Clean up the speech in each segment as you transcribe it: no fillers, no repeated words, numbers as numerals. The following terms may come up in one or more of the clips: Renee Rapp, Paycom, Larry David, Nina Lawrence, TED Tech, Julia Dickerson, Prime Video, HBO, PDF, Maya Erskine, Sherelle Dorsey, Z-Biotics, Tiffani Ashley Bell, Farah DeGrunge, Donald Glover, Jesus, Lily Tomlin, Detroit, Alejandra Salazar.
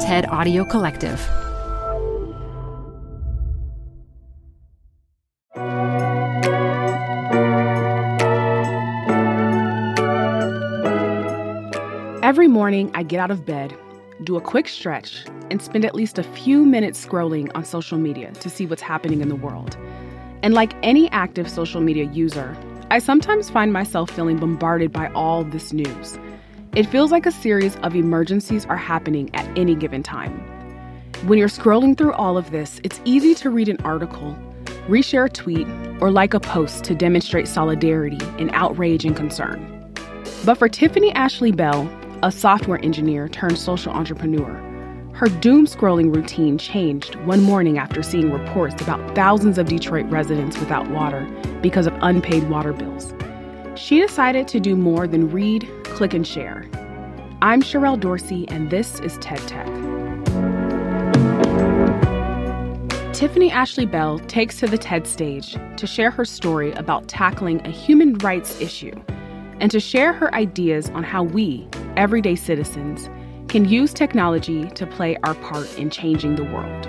TED Audio Collective. Every morning, I get out of bed, do a quick stretch, and spend at least a few minutes scrolling on social media to see what's happening in the world. And like any active social media user, I sometimes find myself feeling bombarded by all this news. It feels like a series of emergencies are happening at any given time. When you're scrolling through all of this, it's easy to read an article, reshare a tweet, or like a post to demonstrate solidarity and outrage and concern. But for Tiffani Ashley Bell, a software engineer turned social entrepreneur, her doom scrolling routine changed one morning after seeing reports about thousands of Detroit residents without water because of unpaid water bills. She decided to do more than read, click, and share. I'm Sherelle Dorsey, and this is TED Tech. Tiffani Ashley Bell takes to the TED stage to share her story about tackling a human rights issue and to share her ideas on how we, everyday citizens, can use technology to play our part in changing the world.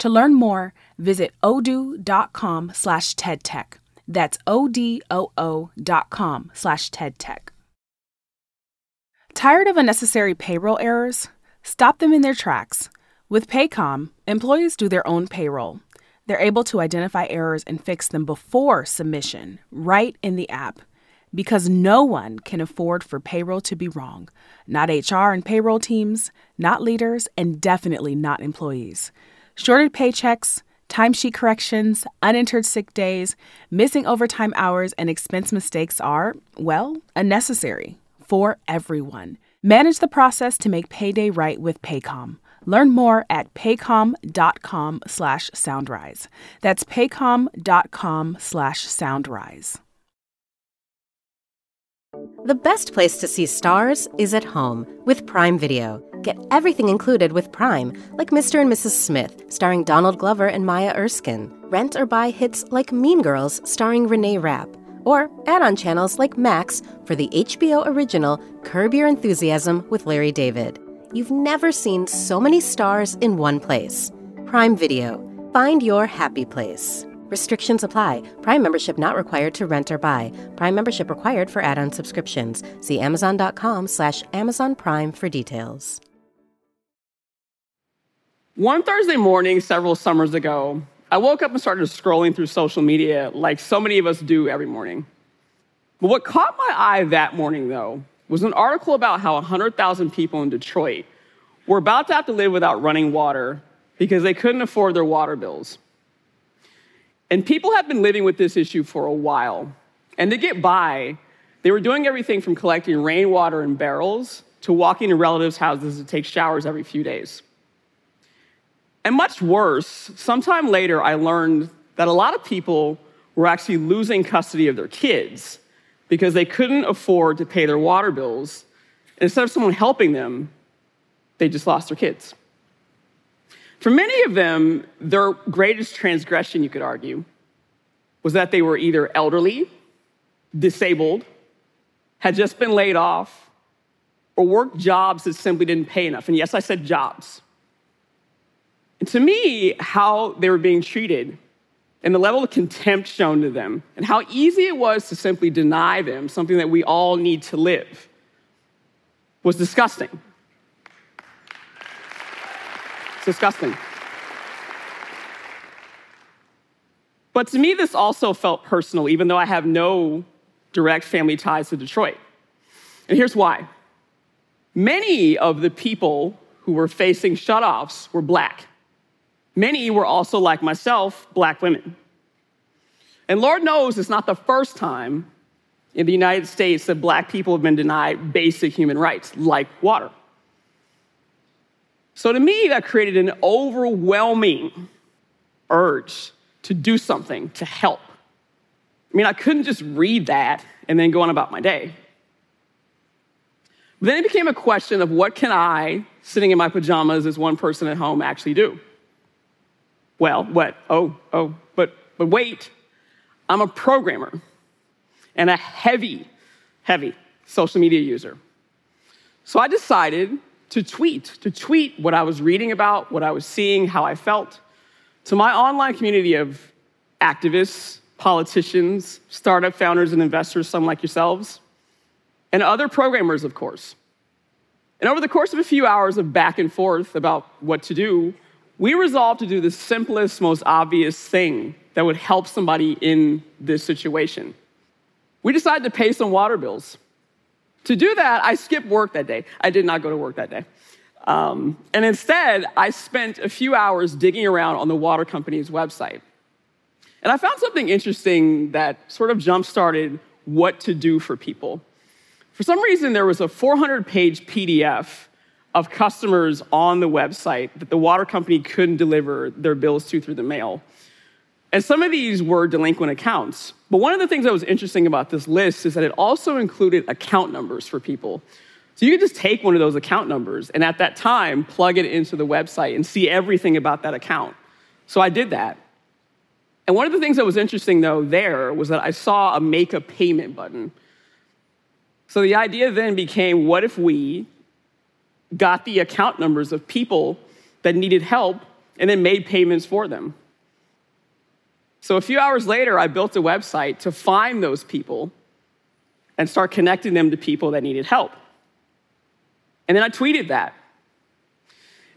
To learn more, visit odoo.com/TEDTech. That's ODOO.com/TEDTech. Tired of unnecessary payroll errors? Stop them in their tracks. With Paycom, employees do their own payroll. They're able to identify errors and fix them before submission, right in the app. Because no one can afford for payroll to be wrong. Not HR and payroll teams, not leaders, and definitely not employees. Shorted paychecks, timesheet corrections, unentered sick days, missing overtime hours, and expense mistakes are, well, unnecessary for everyone. Manage the process to make payday right with Paycom. Learn more at paycom.com/soundrise. That's paycom.com/soundrise. The best place to see stars is at home with Prime Video. Get everything included with Prime, like Mr. and Mrs. Smith, starring Donald Glover and Maya Erskine. Rent or buy hits like Mean Girls, starring Renee Rapp. Or add-on channels like Max for the HBO original Curb Your Enthusiasm with Larry David. You've never seen so many stars in one place. Prime Video. Find your happy place. Restrictions apply. Prime membership not required to rent or buy. Prime membership required for add-on subscriptions. See Amazon.com/Amazon Prime for details. One Thursday morning several summers ago, I woke up and started scrolling through social media like so many of us do every morning. But what caught my eye that morning, though, was an article about how 100,000 people in Detroit were about to have to live without running water because they couldn't afford their water bills. And people have been living with this issue for a while. And to get by, they were doing everything from collecting rainwater in barrels to walking to relatives' houses to take showers every few days. And much worse, sometime later, I learned that a lot of people were actually losing custody of their kids because they couldn't afford to pay their water bills. And instead of someone helping them, they just lost their kids. For many of them, their greatest transgression, you could argue, was that they were either elderly, disabled, had just been laid off, or worked jobs that simply didn't pay enough. And yes, I said jobs. And to me, how they were being treated and the level of contempt shown to them and how easy it was to simply deny them something that we all need to live was disgusting. Disgusting. But to me, this also felt personal, even though I have no direct family ties to Detroit. And here's why. Many of the people who were facing shutoffs were Black. Many were also, like myself, Black women. And Lord knows it's not the first time in the United States that Black people have been denied basic human rights, like water. So to me, that created an overwhelming urge to do something, to help. I mean, I couldn't just read that and then go on about my day. But then it became a question of what can I, sitting in my pajamas as one person at home, actually do? Well, what? But wait, I'm a programmer and a heavy, heavy social media user. So I decided to tweet what I was reading about, what I was seeing, how I felt, to my online community of activists, politicians, startup founders and investors, some like yourselves, and other programmers, of course. And over the course of a few hours of back and forth about what to do, we resolved to do the simplest, most obvious thing that would help somebody in this situation. We decided to pay some water bills. To do that, I skipped work that day. I did not go to work that day. And instead, I spent a few hours digging around on the water company's website. And I found something interesting that sort of jump-started what to do for people. For some reason, there was a 400-page PDF of customers on the website that the water company couldn't deliver their bills to through the mail. And some of these were delinquent accounts. But one of the things that was interesting about this list is that it also included account numbers for people. So you could just take one of those account numbers and at that time, plug it into the website and see everything about that account. So I did that. And one of the things that was interesting, though, there was that I saw a make a payment button. So the idea then became, what if we got the account numbers of people that needed help and then made payments for them? So a few hours later, I built a website to find those people and start connecting them to people that needed help. And then I tweeted that.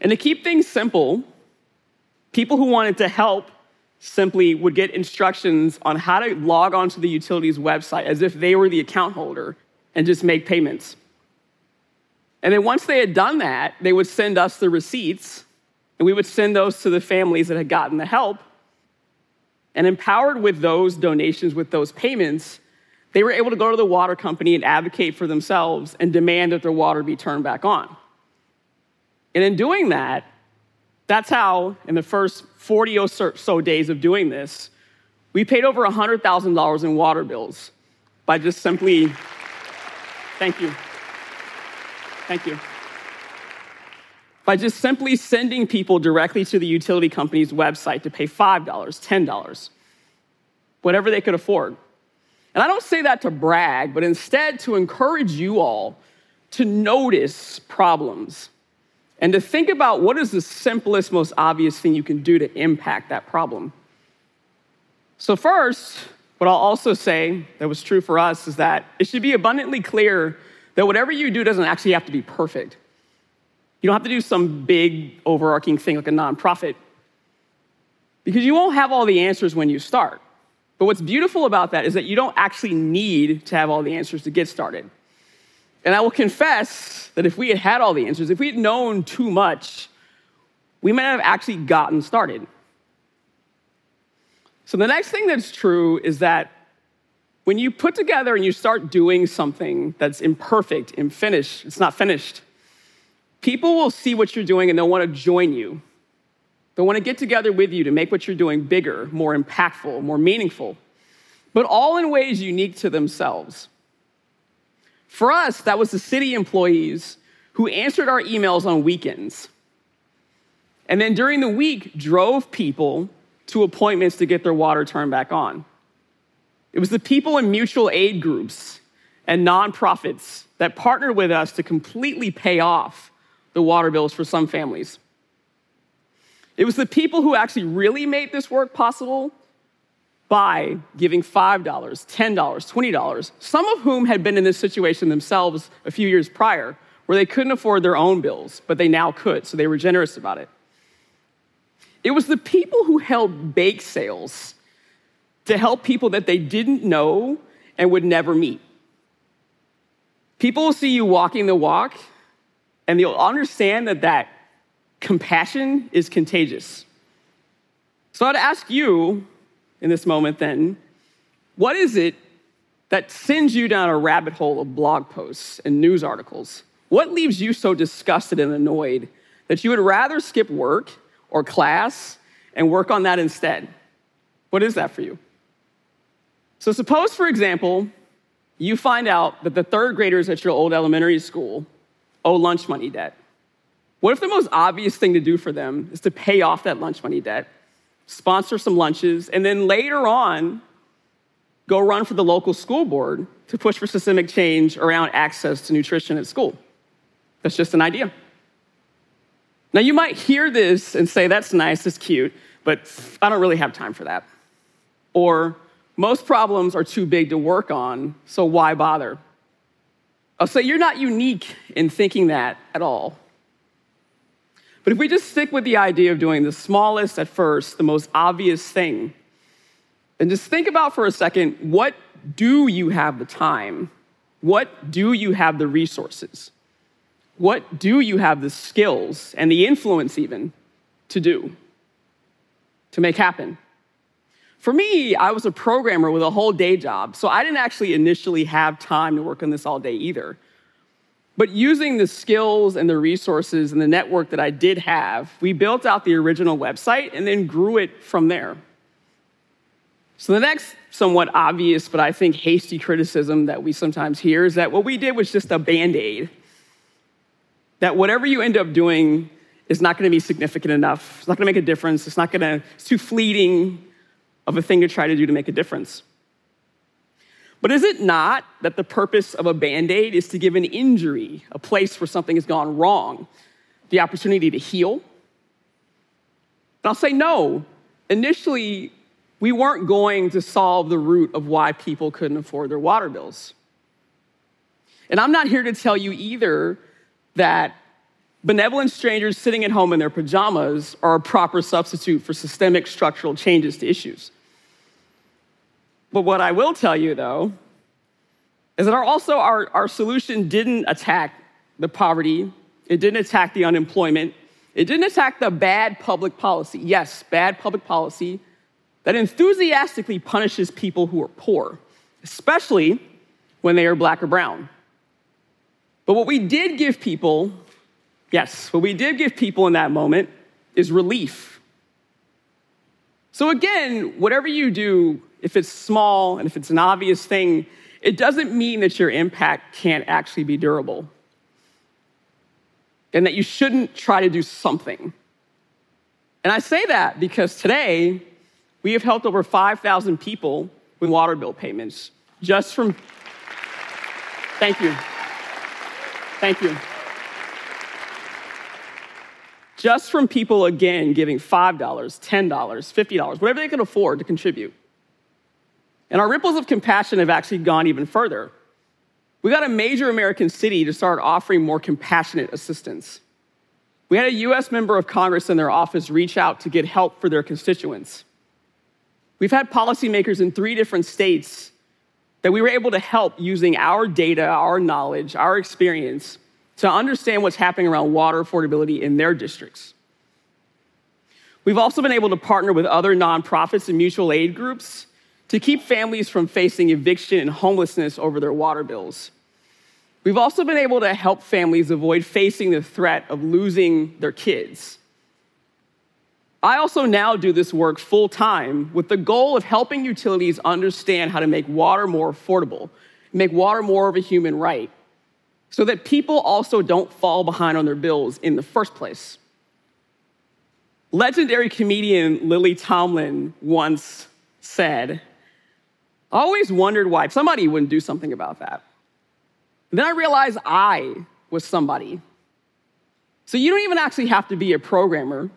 And to keep things simple, people who wanted to help simply would get instructions on how to log onto the utility's website as if they were the account holder and just make payments. And then once they had done that, they would send us the receipts, and we would send those to the families that had gotten the help. And empowered with those donations, with those payments, they were able to go to the water company and advocate for themselves and demand that their water be turned back on. And in doing that, that's how, in the first 40 or so days of doing this, we paid over $100,000 in water bills by just simply, thank you. By just simply sending people directly to the utility company's website to pay $5, $10, whatever they could afford. And I don't say that to brag, but instead to encourage you all to notice problems and to think about what is the simplest, most obvious thing you can do to impact that problem. So first, what I'll also say that was true for us is that it should be abundantly clear that whatever you do doesn't actually have to be perfect. You don't have to do some big overarching thing like a nonprofit because you won't have all the answers when you start. But what's beautiful about that is that you don't actually need to have all the answers to get started. And I will confess that if we had had all the answers, if we had known too much, we might not have actually gotten started. So the next thing that's true is that when you put together and you start doing something that's imperfect, unfinished, it's not finished, people will see what you're doing and they'll want to join you. They'll want to get together with you to make what you're doing bigger, more impactful, more meaningful, but all in ways unique to themselves. For us, that was the city employees who answered our emails on weekends. And then during the week, drove people to appointments to get their water turned back on. It was the people in mutual aid groups and nonprofits that partnered with us to completely pay off the water bills for some families. It was the people who actually really made this work possible by giving $5, $10, $20, some of whom had been in this situation themselves a few years prior, where they couldn't afford their own bills, but they now could, so they were generous about it. It was the people who held bake sales to help people that they didn't know and would never meet. People will see you walking the walk, and they'll understand that that compassion is contagious. So I'd ask you in this moment then, what is it that sends you down a rabbit hole of blog posts and news articles? What leaves you so disgusted and annoyed that you would rather skip work or class and work on that instead? What is that for you? So suppose, for example, you find out that the third graders at your old elementary school owe lunch money debt. What if the most obvious thing to do for them is to pay off that lunch money debt, sponsor some lunches, and then later on, go run for the local school board to push for systemic change around access to nutrition at school? That's just an idea. Now, you might hear this and say, that's nice, it's cute, but I don't really have time for that. Or, most problems are too big to work on, so why bother? I'll say you're not unique in thinking that at all. But if we just stick with the idea of doing the smallest at first, the most obvious thing, and just think about for a second, what do you have the time? What do you have the resources? What do you have the skills and the influence even to do, to make happen? For me, I was a programmer with a whole day job, so I didn't actually initially have time to work on this all day either. But using the skills and the resources and the network that I did have, we built out the original website and then grew it from there. So the next somewhat obvious, but I think hasty criticism that we sometimes hear is that what we did was just a Band-Aid. That whatever you end up doing is not gonna be significant enough, it's not gonna make a difference, it's too fleeting of a thing to try to do to make a difference. But is it not that the purpose of a Band-Aid is to give an injury, a place where something has gone wrong, the opportunity to heal? And I'll say no. Initially, we weren't going to solve the root of why people couldn't afford their water bills. And I'm not here to tell you either that benevolent strangers sitting at home in their pajamas are a proper substitute for systemic structural changes to issues. But what I will tell you, though, is that our solution didn't attack the poverty, it didn't attack the unemployment, it didn't attack the bad public policy. Yes, bad public policy that enthusiastically punishes people who are poor, especially when they are black or brown. But what we did give people... Yes, what we did give people in that moment is relief. So again, whatever you do, if it's small and if it's an obvious thing, it doesn't mean that your impact can't actually be durable and that you shouldn't try to do something. And I say that because today, we have helped over 5,000 people with water bill payments just from... Thank you. Just from people, again, giving $5, $10, $50, whatever they can afford to contribute. And our ripples of compassion have actually gone even further. We got a major American city to start offering more compassionate assistance. We had a US member of Congress in their office reach out to get help for their constituents. We've had policymakers in 3 different states that we were able to help using our data, our knowledge, our experience, to understand what's happening around water affordability in their districts. We've also been able to partner with other nonprofits and mutual aid groups to keep families from facing eviction and homelessness over their water bills. We've also been able to help families avoid facing the threat of losing their kids. I also now do this work full-time with the goal of helping utilities understand how to make water more affordable, make water more of a human right, so that people also don't fall behind on their bills in the first place. Legendary comedian Lily Tomlin once said, "I always wondered why somebody wouldn't do something about that. And then I realized I was somebody." So you don't even actually have to be a programmer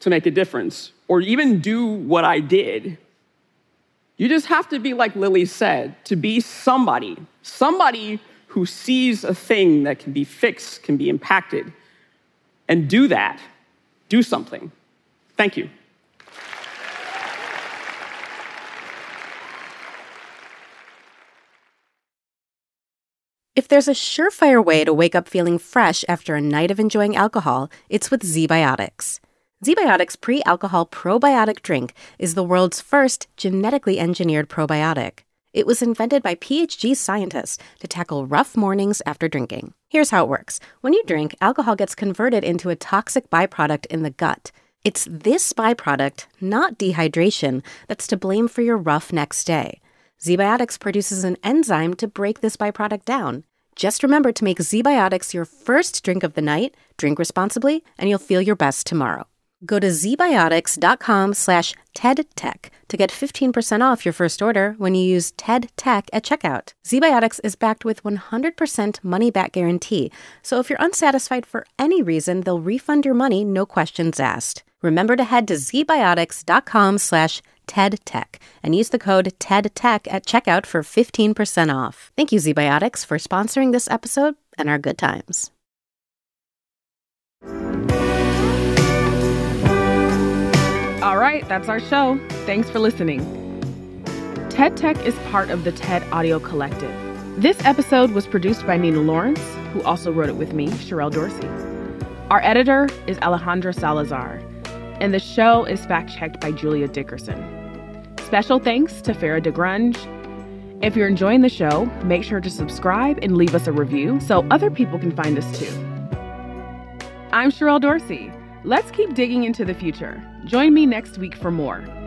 to make a difference or even do what I did. You just have to be, like Lily said, to be somebody who sees a thing that can be fixed, can be impacted, and do that, do something. Thank you. If there's a surefire way to wake up feeling fresh after a night of enjoying alcohol, it's with Z-Biotics. Z-Biotics pre-alcohol probiotic drink is the world's first genetically engineered probiotic. It was invented by PhD scientists to tackle rough mornings after drinking. Here's how it works. When you drink, alcohol gets converted into a toxic byproduct in the gut. It's this byproduct, not dehydration, that's to blame for your rough next day. Z-Biotics produces an enzyme to break this byproduct down. Just remember to make Z-Biotics your first drink of the night, drink responsibly, and you'll feel your best tomorrow. Go to zbiotics.com/TED Tech to get 15% off your first order when you use TED Tech at checkout. Z-Biotics is backed with 100% money-back guarantee, so if you're unsatisfied for any reason, they'll refund your money, no questions asked. Remember to head to zbiotics.com/TED Tech and use the code TED Tech at checkout for 15% off. Thank you, Z-Biotics, for sponsoring this episode and our good times. All right, that's our show. Thanks for listening. TED Tech is part of the TED Audio Collective. This episode was produced by Nina Lawrence, who also wrote it with me, Sherelle Dorsey. Our editor is Alejandra Salazar, and the show is fact-checked by Julia Dickerson. Special thanks to Farah DeGrunge. If you're enjoying the show, make sure to subscribe and leave us a review so other people can find us too. I'm Sherelle Dorsey. Let's keep digging into the future. Join me next week for more.